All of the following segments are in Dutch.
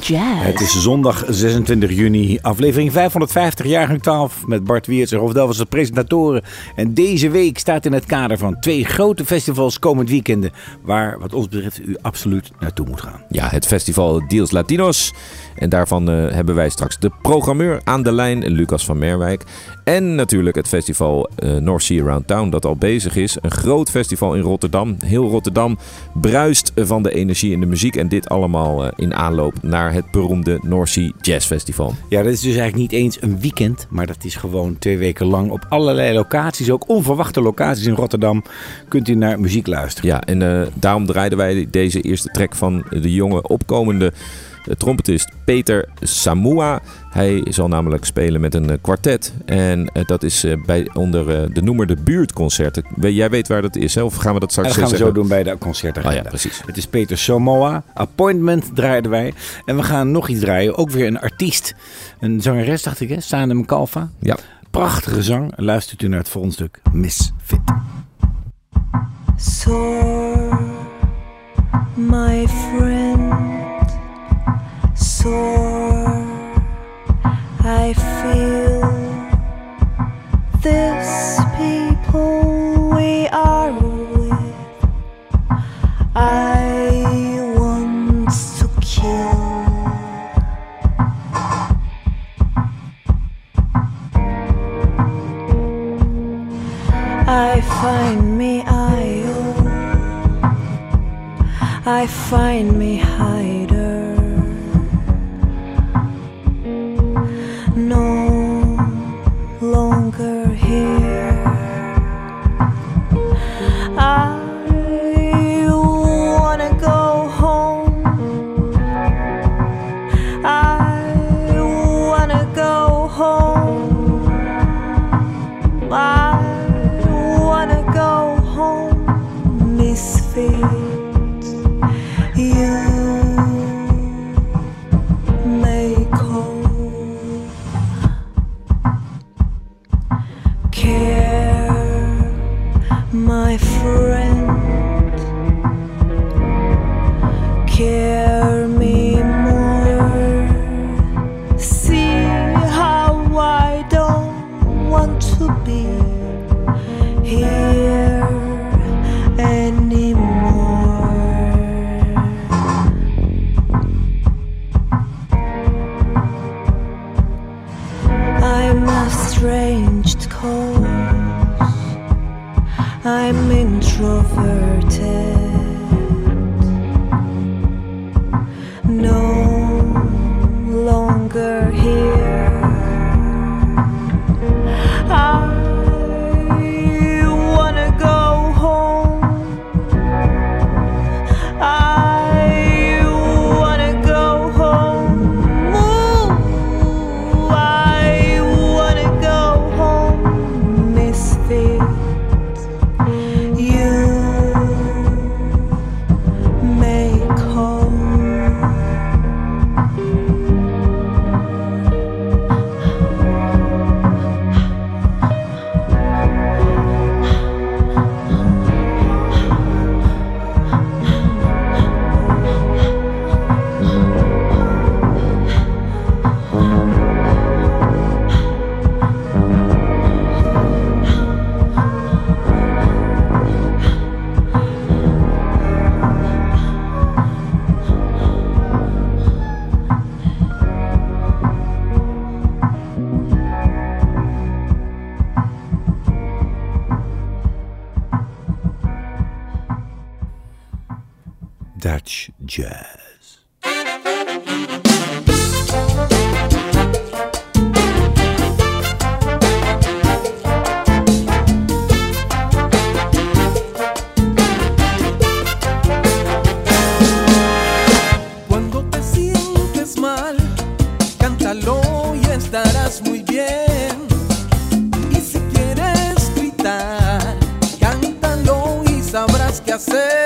Jazz. Het is zondag 26 juni, aflevering 550, jaargang 12... met Bart Wiertz en Hofdelvers als presentatoren. En deze week staat in het kader van twee grote festivals komend weekenden, waar wat ons betreft u absoluut naartoe moet gaan. Ja, het festival Diels Latinos En daarvan hebben wij straks de programmeur aan de lijn, Lucas van Merwijk. En natuurlijk het festival North Sea Roundtown dat al bezig is. Een groot festival in Rotterdam. Heel Rotterdam bruist van de energie en de muziek. En dit allemaal in aanloop naar het beroemde North Sea Jazz Festival. Ja, dat is dus eigenlijk niet eens een weekend. Maar dat is gewoon 2 weken lang op allerlei locaties. Ook onverwachte locaties in Rotterdam. Kunt u naar muziek luisteren. Ja, en daarom draaiden wij deze eerste track van de jonge opkomende trompetist Peter Samoa. Hij zal namelijk spelen met een kwartet. En dat is onder de noemer de buurtconcerten. Jij weet waar dat is, hè? Of gaan we dat straks zeggen? Dat gaan we zo doen bij de concertagenda. Oh ja, precies. Het is Peter Samoa. Appointment draaiden wij. En we gaan nog iets draaien. Ook weer een artiest. Een zangeres, dacht ik, hè? Sanem Kalfa. Ja. Prachtige zang. Luistert u naar het volgende stuk. Misfit. Soar, my friend, soar, I feel this people we are with, I want to kill, I find me idle, I find me hider. No longer here. I wanna go home. I wanna go home. I wanna go home, misfit. Dutch Jazz. Cuando te sientes mal, cántalo y estarás muy bien. Y si quieres gritar, cántalo y sabrás qué hacer.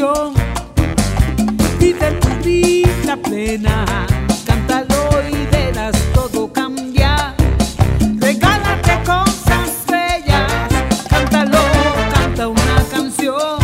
canción. Vive tu vida plena, cántalo y verás todo cambiar. Regálate cosas bellas, cántalo, canta una canción.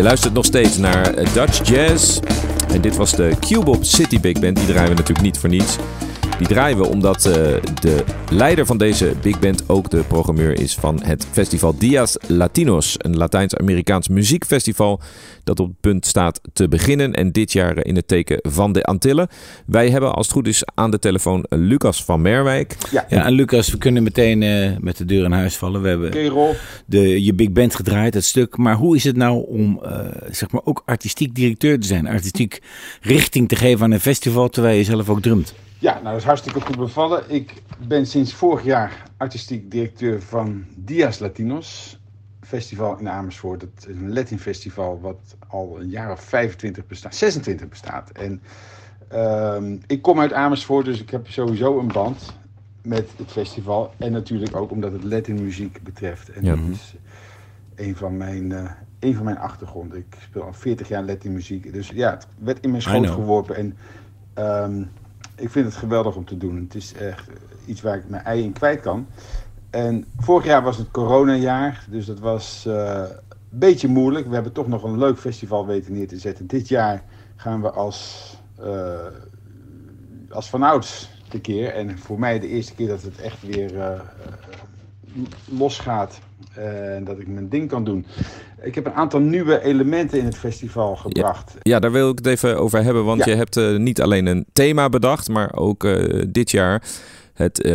Je luistert nog steeds naar Dutch Jazz. En dit was de Cubop City Big Band. Die draaien we natuurlijk niet voor niets. Die draaien we omdat de leider van deze big band ook de programmeur is van het festival Diels Latinos. Een Latijns-Amerikaans muziekfestival dat op het punt staat te beginnen. En dit jaar in het teken van de Antillen. Wij hebben als het goed is aan de telefoon Lucas van Merwijk. Ja, en Lucas, we kunnen meteen met de deur in huis vallen. We hebben je big band gedraaid, het stuk. Maar hoe is het nou om zeg maar ook artistiek directeur te zijn? Artistiek richting te geven aan een festival terwijl je zelf ook drumt? Ja, nou, dat is hartstikke goed bevallen. Ik ben sinds vorig jaar artistiek directeur van Diels Latinos Festival in Amersfoort. Dat is een Latin festival wat al een jaar of 26 bestaat. En ik kom uit Amersfoort, dus ik heb sowieso een band met het festival. En natuurlijk ook omdat het Latin muziek betreft. En dat is een van mijn achtergronden. Ik speel al 40 jaar Latin muziek. Dus ja, het werd in mijn schoot geworpen. En ik vind het geweldig om te doen. Het is echt iets waar ik mijn ei in kwijt kan. En vorig jaar was het coronajaar. Dus dat was een beetje moeilijk. We hebben toch nog een leuk festival weten neer te zetten. Dit jaar gaan we als vanouds tekeer. En voor mij de eerste keer dat het echt weer losgaat. En dat ik mijn ding kan doen. Ik heb een aantal nieuwe elementen in het festival gebracht. Ja, daar wil ik het even over hebben. Want je hebt niet alleen een thema bedacht, maar ook dit jaar het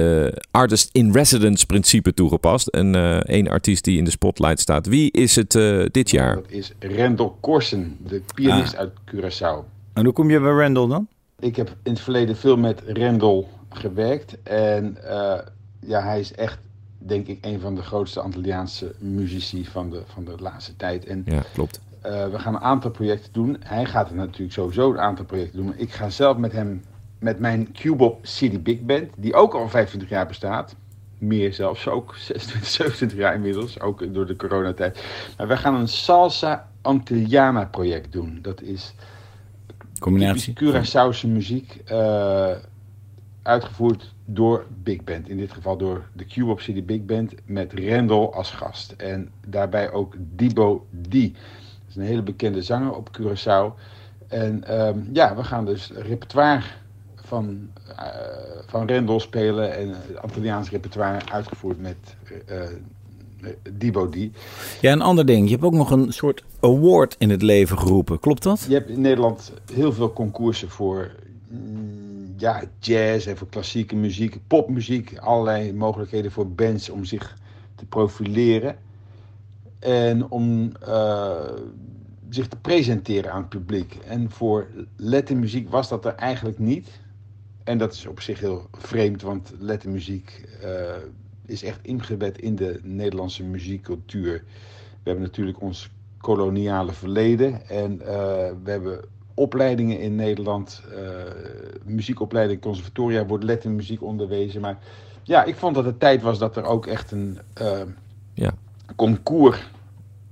Artist in Residence principe toegepast. En één artiest die in de spotlight staat. Wie is het dit jaar? Dat is Randal Corsen, de pianist uit Curaçao. En hoe kom je bij Randal dan? Ik heb in het verleden veel met Randal gewerkt. En hij is echt, denk ik, een van de grootste Antilliaanse muzici van de laatste tijd. En, ja, klopt. We gaan een aantal projecten doen. Hij gaat er natuurlijk sowieso een aantal projecten doen. Maar ik ga zelf met hem, met mijn Cubop City Big Band, die ook al 25 jaar bestaat. Meer zelfs, ook 26, 27 jaar inmiddels, ook door de coronatijd. Maar we gaan een Salsa Antillana project doen. Dat is combinatie Curaçaose muziek, uitgevoerd door Big Band. In dit geval door de Cubop City Big Band met Randal als gast. En daarbij ook Debo Di. Dat is een hele bekende zanger op Curaçao. En we gaan dus repertoire van Randal spelen. En het Antilliaans repertoire uitgevoerd met Debo Di. Ja, een ander ding. Je hebt ook nog een soort award in het leven geroepen. Klopt dat? Je hebt in Nederland heel veel concoursen voor jazz en voor klassieke muziek, popmuziek, allerlei mogelijkheden voor bands om zich te profileren en om zich te presenteren aan het publiek. En voor lettermuziek was dat er eigenlijk niet. En dat is op zich heel vreemd, want lettermuziek is echt ingebed in de Nederlandse muziekcultuur. We hebben natuurlijk ons koloniale verleden en we hebben opleidingen in Nederland, muziekopleiding, conservatoria, wordt lettermuziek onderwezen. Maar ja, ik vond dat het tijd was dat er ook echt een concours.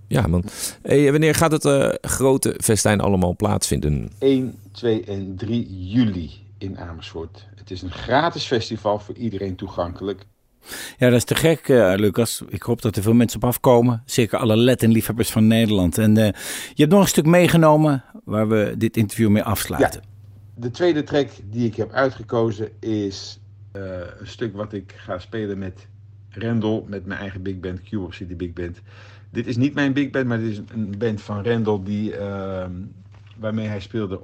Ja, man. Hey, wanneer gaat het grote festijn allemaal plaatsvinden? 1, 2 en 3 juli in Amersfoort. Het is een gratis festival, voor iedereen toegankelijk. Ja, dat is te gek, Lucas. Ik hoop dat er veel mensen op afkomen. Zeker alle Let- en liefhebbers van Nederland. En je hebt nog een stuk meegenomen waar we dit interview mee afsluiten. Ja. De tweede track die ik heb uitgekozen is een stuk wat ik ga spelen met Randal, met mijn eigen big band, Cubop City Big Band. Dit is niet mijn big band, maar dit is een band van Randal waarmee hij speelde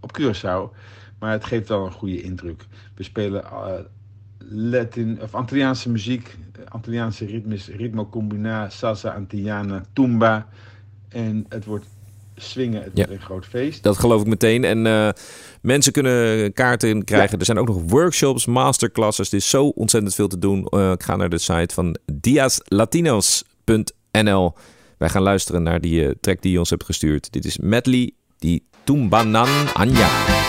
op Curaçao. Maar het geeft wel een goede indruk. We spelen Latin of Antilliaanse muziek, Antilliaanse ritmes, ritmo combina, salsa antillana, tumba. En het wordt swingen, het wordt een groot feest. Dat geloof ik meteen. En mensen kunnen kaarten krijgen. Ja. Er zijn ook nog workshops, masterclasses. Er is zo ontzettend veel te doen. Ik ga naar de site van diaslatinos.nl. Wij gaan luisteren naar die track die je ons hebt gestuurd. Dit is medley, die Tumbanan Anja.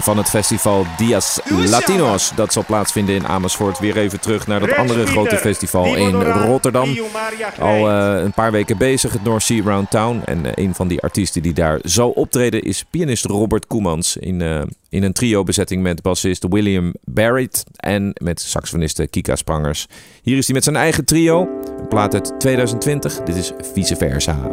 Corsen van het festival Diels Latinos. Dat zal plaatsvinden in Amersfoort. Weer even terug naar dat andere grote festival in Rotterdam. Al een paar weken bezig, het North Sea Roundtown. En een van die artiesten die daar zal optreden is pianist Robert Koemans. In een trio-bezetting met bassist William Barrett en met saxofoniste Kika Sprangers. Hier is hij met zijn eigen trio. Een plaat uit 2020. Dit is Vice Versa.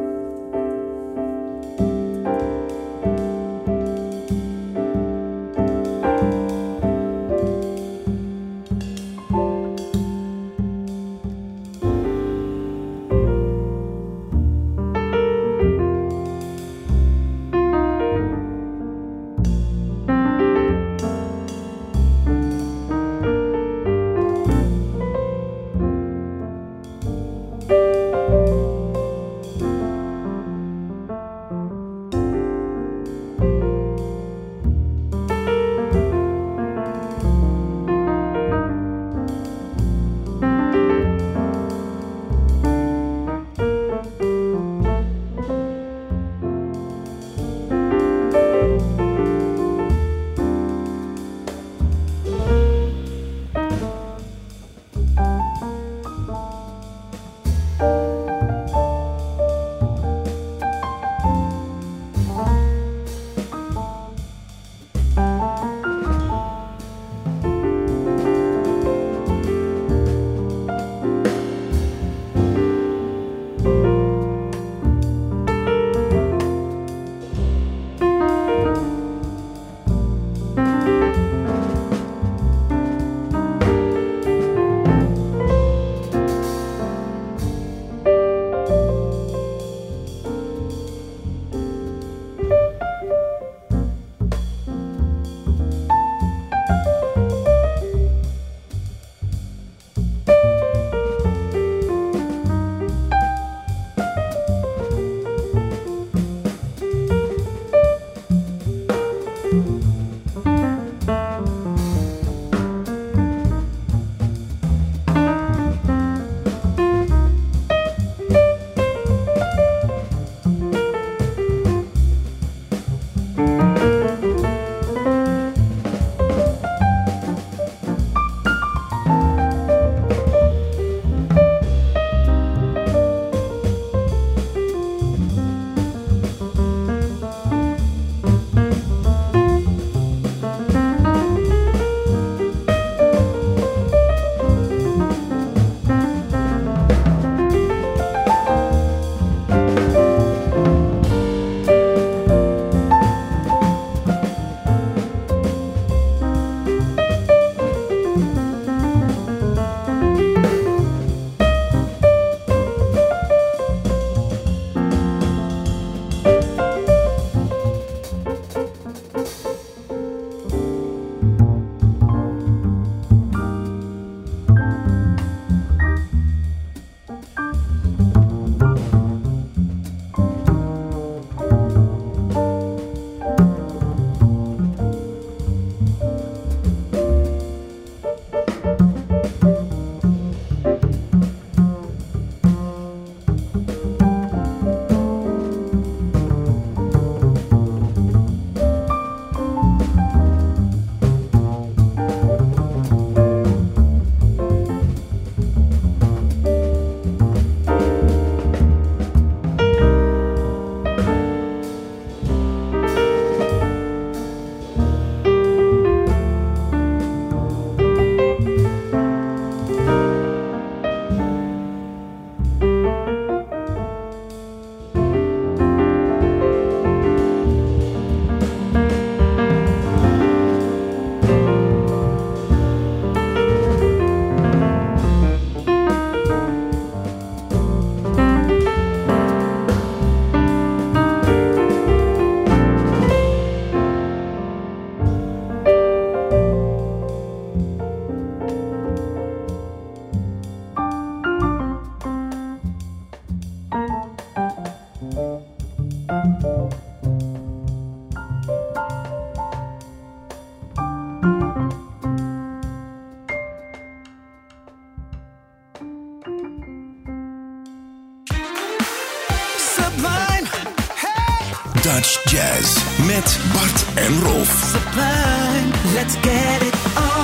Dutch Jazz met Bart en Rolf. Sublime, let's get it on.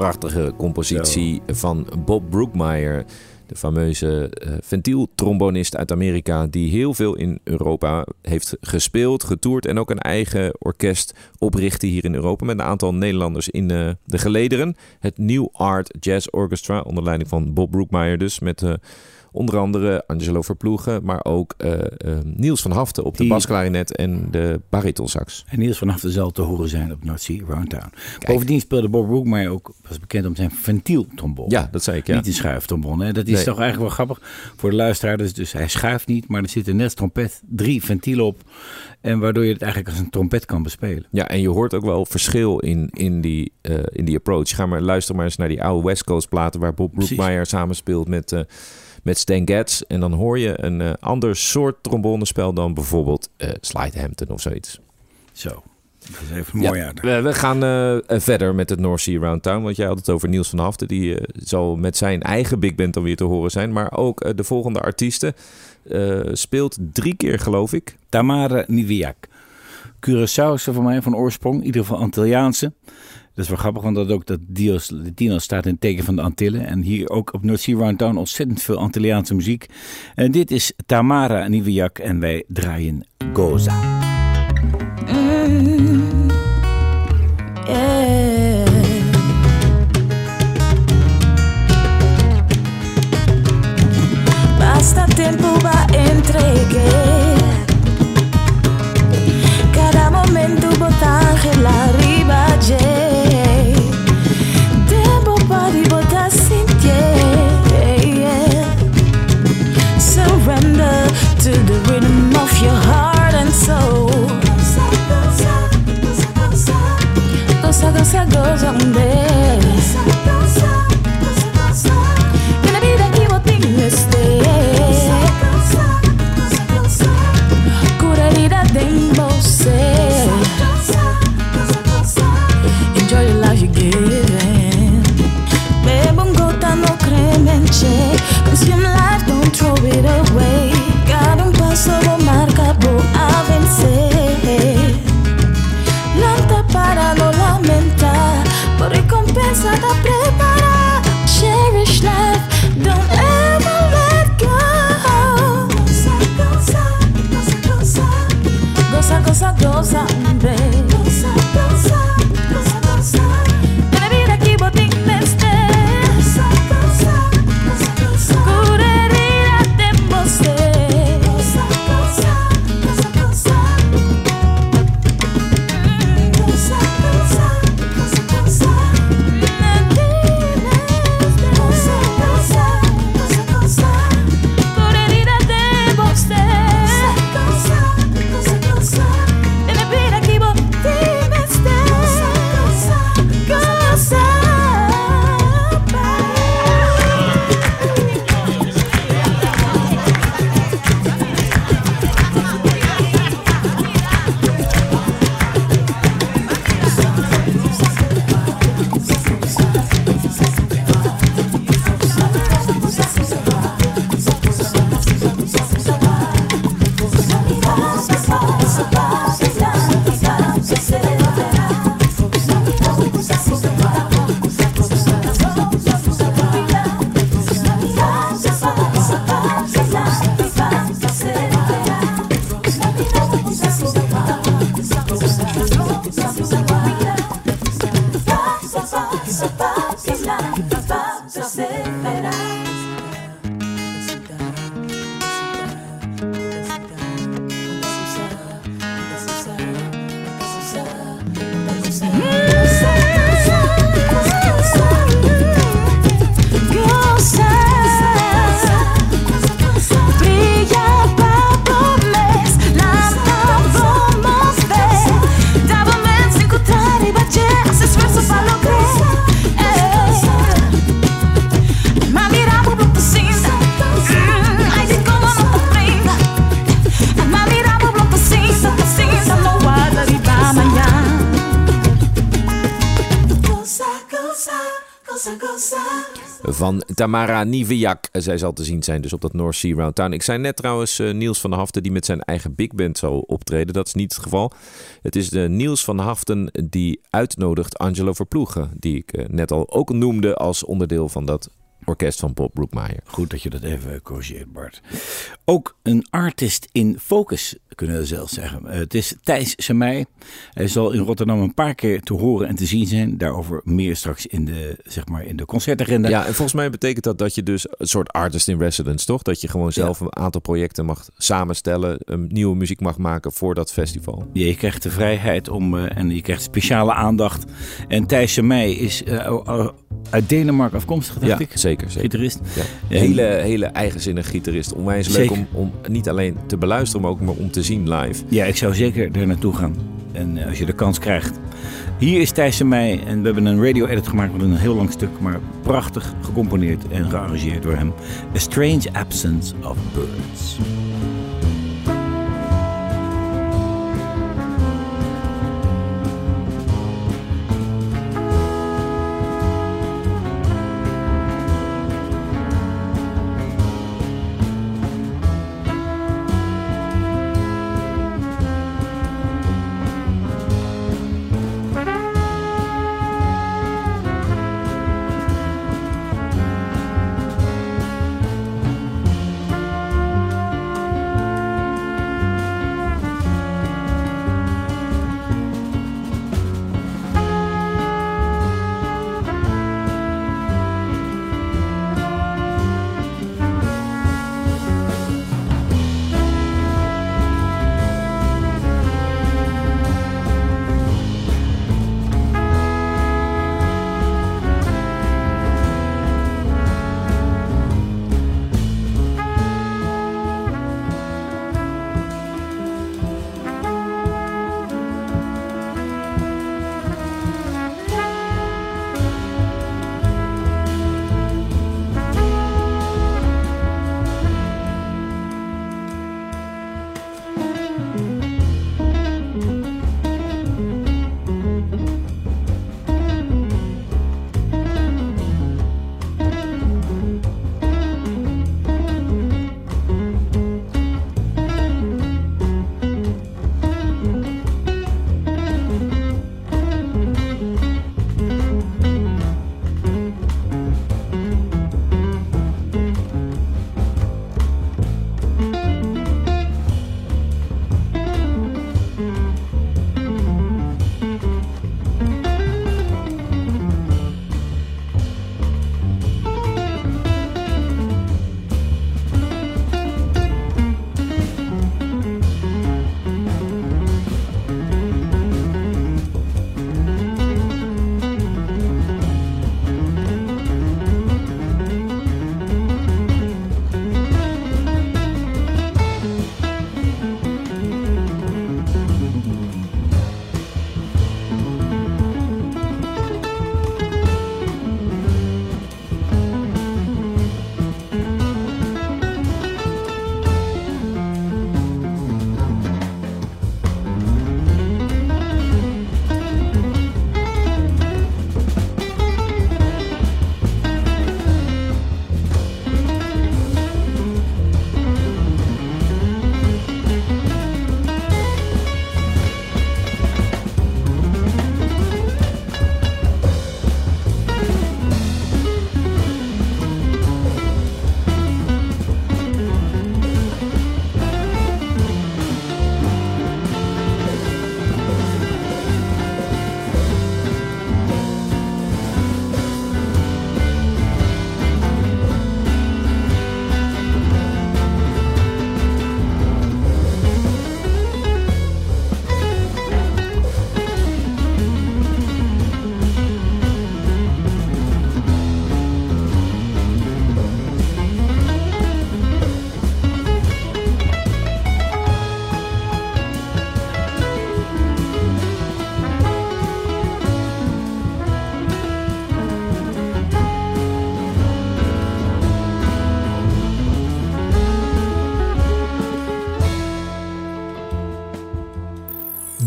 prachtige compositie van Bob Brookmeyer, de fameuze ventieltrombonist uit Amerika, die heel veel in Europa heeft gespeeld, getoerd en ook een eigen orkest oprichtte hier in Europa met een aantal Nederlanders in de gelederen. Het New Art Jazz Orchestra, onder leiding van Bob Brookmeyer dus, met onder andere Angelo Verploegen, maar ook Niels van Haften op de basklarinet en de baritonsax. En Niels van Haften zal te horen zijn op North Sea Roundtown. Bovendien speelde Bob Brookmeyer ook, was bekend om zijn ventieltrombone. Ja, dat zei ik, ja. Niet een schuiftrombone. Hè? Dat is toch eigenlijk wel grappig voor de luisteraar. Dus hij schuift niet, maar er zitten net trompet 3 ventielen op. En waardoor je het eigenlijk als een trompet kan bespelen. Ja, en je hoort ook wel verschil in die approach. Ga maar, luister maar eens naar die oude West Coast platen waar Bob Brookmeyer samenspeelt met Stan Getz. En dan hoor je een ander soort trombonespel dan bijvoorbeeld Slidehampton of zoiets. Zo, dat is even mooi uit. We gaan verder met het North Sea Roundtown. Want jij had het over Niels van Haften. Die zal met zijn eigen big band dan weer te horen zijn. Maar ook de volgende artiesten speelt 3 keer, geloof ik. Tamara Nivejak. Curaçaose van mij van oorsprong. In ieder geval Antilliaanse. Dat is wel grappig, want dat Diels Latinos staat in het teken van de Antillen. En hier ook op North Sea Roundtown ontzettend veel Antilliaanse muziek. En dit is Tamara Nivejak en wij draaien Goza. Basta tempo va entregue. Cada momento botaje la ribaje. To the rhythm of your heart and soul. Goza, goza, goza, un beso. En la vida que vos tienes de curaría de você. Enjoy your life you're giving. Beba un gota, no creme en che. Consume life, don't throw it away. Solo marca voy a vencer. Lanta para no lamentar. Por recompensa está preparada. Cherish life, don't ever let go. Goza, goza, goza, goza, goza, goza, hombre. Goza, goza, goza, goza. En la vida aquí vos tienes de. Goza, goza, goza, goza. Curaría de você. van Tamara Nivejak. Zij zal te zien zijn dus op dat North Sea Roundtown. Ik zei net trouwens Niels van Haften die met zijn eigen big band zou optreden. Dat is niet het geval. Het is de Niels van Haften die uitnodigt Angelo Verploegen, die ik net al ook noemde als onderdeel van dat orkest van Bob Brookmeyer. Goed dat je dat even corrigeert, Bart. Ook een artist in focus, kunnen we zelfs zeggen. Het is Teis Semey. Hij zal in Rotterdam een paar keer te horen en te zien zijn. Daarover meer straks in de, zeg maar, in de concertagenda. Ja, en volgens mij betekent dat dat je dus een soort artist in residence, toch? Dat je gewoon zelf een aantal projecten mag samenstellen, nieuwe muziek mag maken voor dat festival. Ja, je krijgt de vrijheid om en je krijgt speciale aandacht. En Teis Semey is uit Denemarken afkomstig, dacht ik. Zeker. Gitarist. Ja. Hele eigenzinnige gitarist. Onwijs leuk om niet alleen te beluisteren, maar ook maar om te zien live. Ja, ik zou zeker er naartoe gaan. En als je de kans krijgt. Hier is Thijsje mei en we hebben een radio-edit gemaakt met een heel lang stuk, maar prachtig gecomponeerd en gearrangeerd door hem. A Strange Absence of Birds.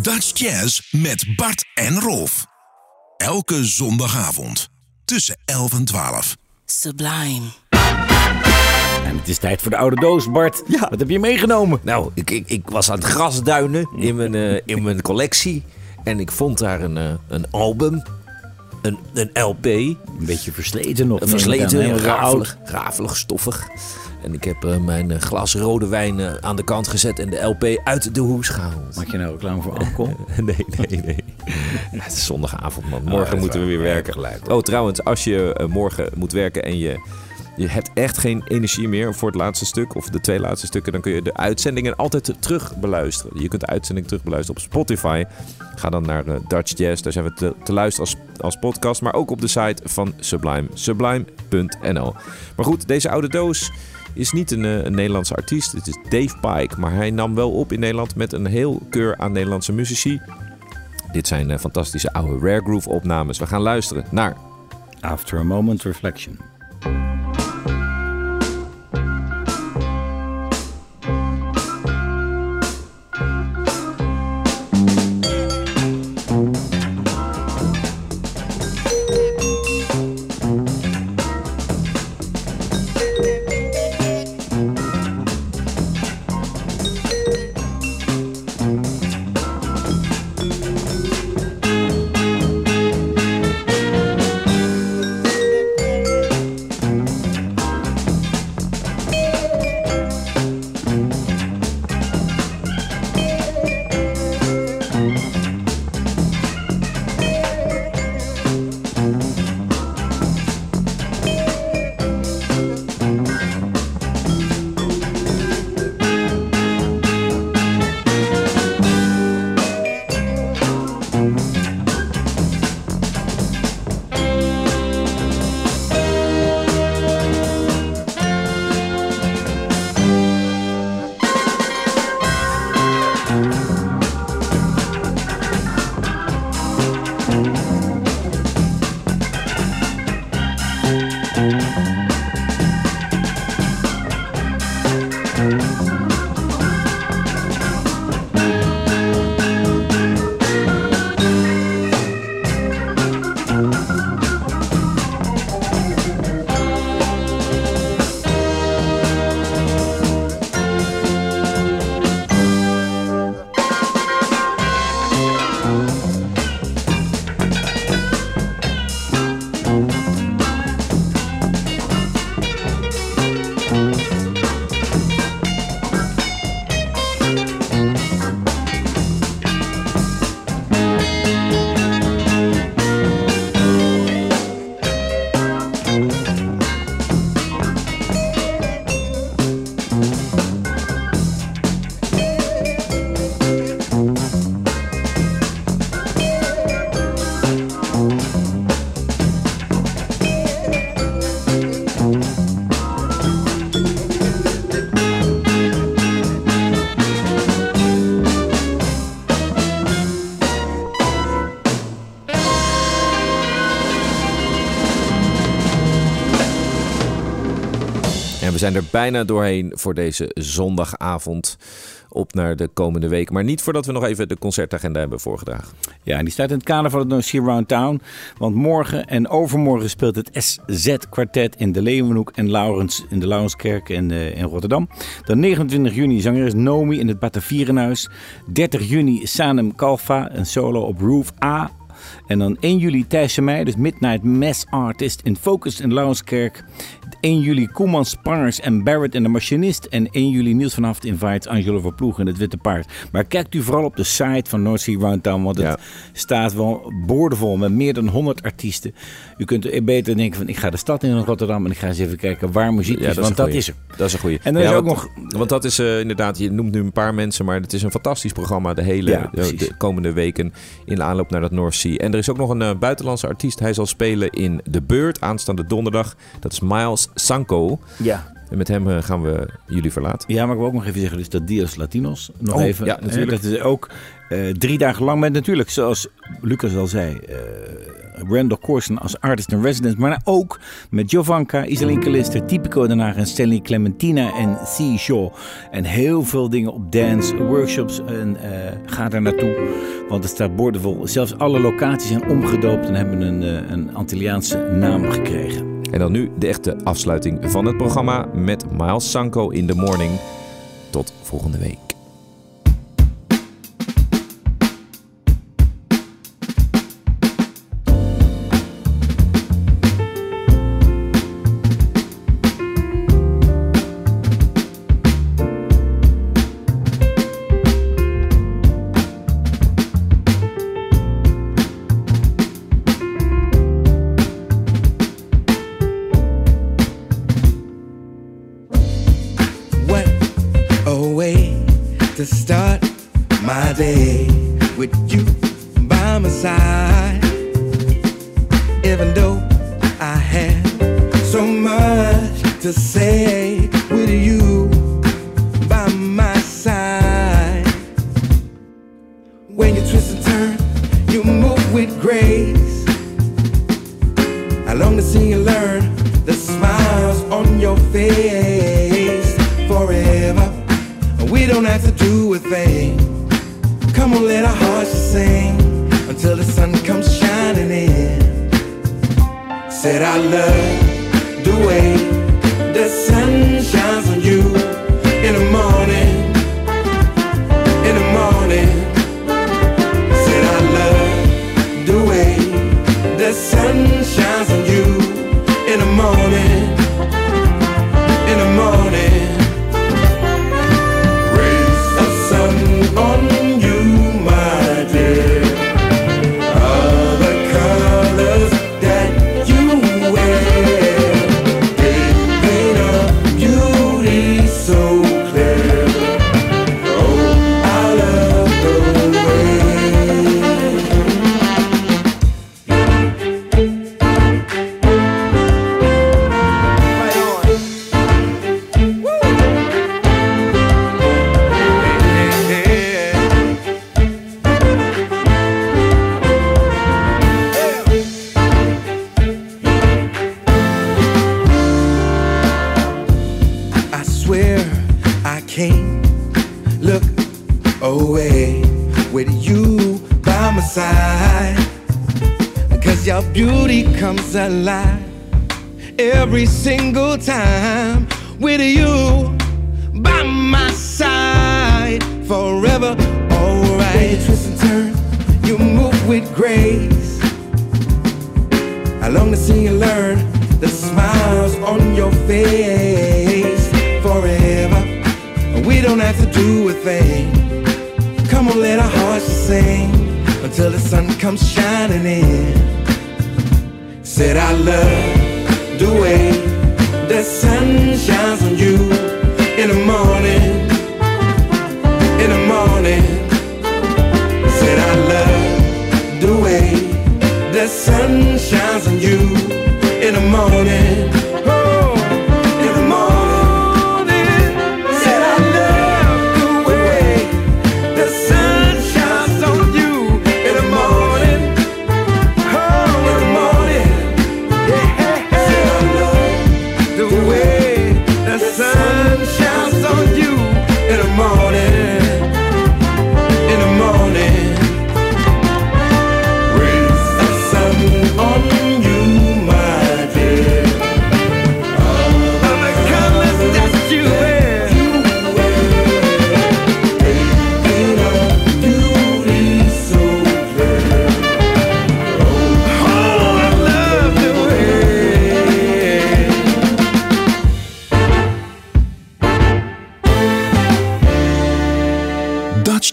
Dutch Jazz met Bart en Rolf. Elke zondagavond tussen 11 en 12. Sublime. En het is tijd voor de oude doos, Bart. Ja. Wat heb je meegenomen? Nou, ik was aan het grasduinen in mijn collectie. En ik vond daar een album. Een LP. Een beetje versleten nog. Versleten, rafelig, stoffig. En ik heb mijn glas rode wijn aan de kant gezet en de LP uit de hoes gehaald. Maak je nou reclame voor alcohol? Nee. Ja, het is zondagavond, man. Morgen moeten we weer werken. Gelijk, oh, trouwens, als je morgen moet werken en je hebt echt geen energie meer voor het laatste stuk of de twee laatste stukken, dan kun je de uitzendingen altijd terug beluisteren. Je kunt de uitzending terug beluisteren op Spotify. Ga dan naar Dutch Jazz, daar zijn we te luisteren als podcast, maar ook op de site van Sublime, Sublime.nl. Maar goed, deze oude doos is niet een Nederlandse artiest. Het is Dave Pike, maar hij nam wel op in Nederland met een heel keur aan Nederlandse muzici. Dit zijn fantastische oude Rare Groove opnames. We gaan luisteren naar After a Moment Reflection. We zijn er bijna doorheen voor deze zondagavond. Op naar de komende week. Maar niet voordat we nog even de concertagenda hebben voorgedragen. Ja, en die staat in het kader van het North Sea Roundtown. Want morgen en overmorgen speelt het SZ-kwartet in de Leeuwenhoek en in de Laurenskerk in Rotterdam. Dan 29 juni zangeres Nomi in het Batavierenhuis. 30 juni Sanem Kalfa, een solo op Roof A. En dan 1 juli Teis Semey, dus Midnight Mass Artist in Focus in Laurenskerk. 1 juli Koemans, Sprangers en Barrett en de Machinist. En 1 juli Niels van Haften invites Angelo Verploegen en het Witte Paard. Maar kijkt u vooral op de site van North Sea Roundtown, want het staat wel boordevol met meer dan 100 artiesten. U kunt beter denken van ik ga de stad in Rotterdam en ik ga eens even kijken waar muziek is, want dat is er. Dat is een goeie. En dan is ook nog... Want dat is inderdaad, je noemt nu een paar mensen, maar het is een fantastisch programma de hele de komende weken in de aanloop naar dat North Sea. En er is ook nog een buitenlandse artiest. Hij zal spelen in De Beurt aanstaande donderdag. Dat is Miles Sanko. Ja. En met hem gaan we jullie verlaten. Ja, maar ik wil ook nog even zeggen, dus dat Diels Latinos. Nog even. Ja, natuurlijk. Dat is ook 3 dagen lang met natuurlijk, zoals Lucas al zei, Randal Corsen als artist in residence. Maar ook met Jovanka, Iselin Kalister, Typico Den Haag en Stanley Clementina en C. Shaw. En heel veel dingen op dance, workshops. En ga daar naartoe, want het staat boordevol. Zelfs alle locaties zijn omgedoopt en hebben een Antilliaanse naam gekregen. En dan nu de echte afsluiting van het programma met Miles Sanko in the morning. Tot volgende week.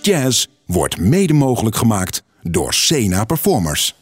Jazz wordt mede mogelijk gemaakt door SENA Performers.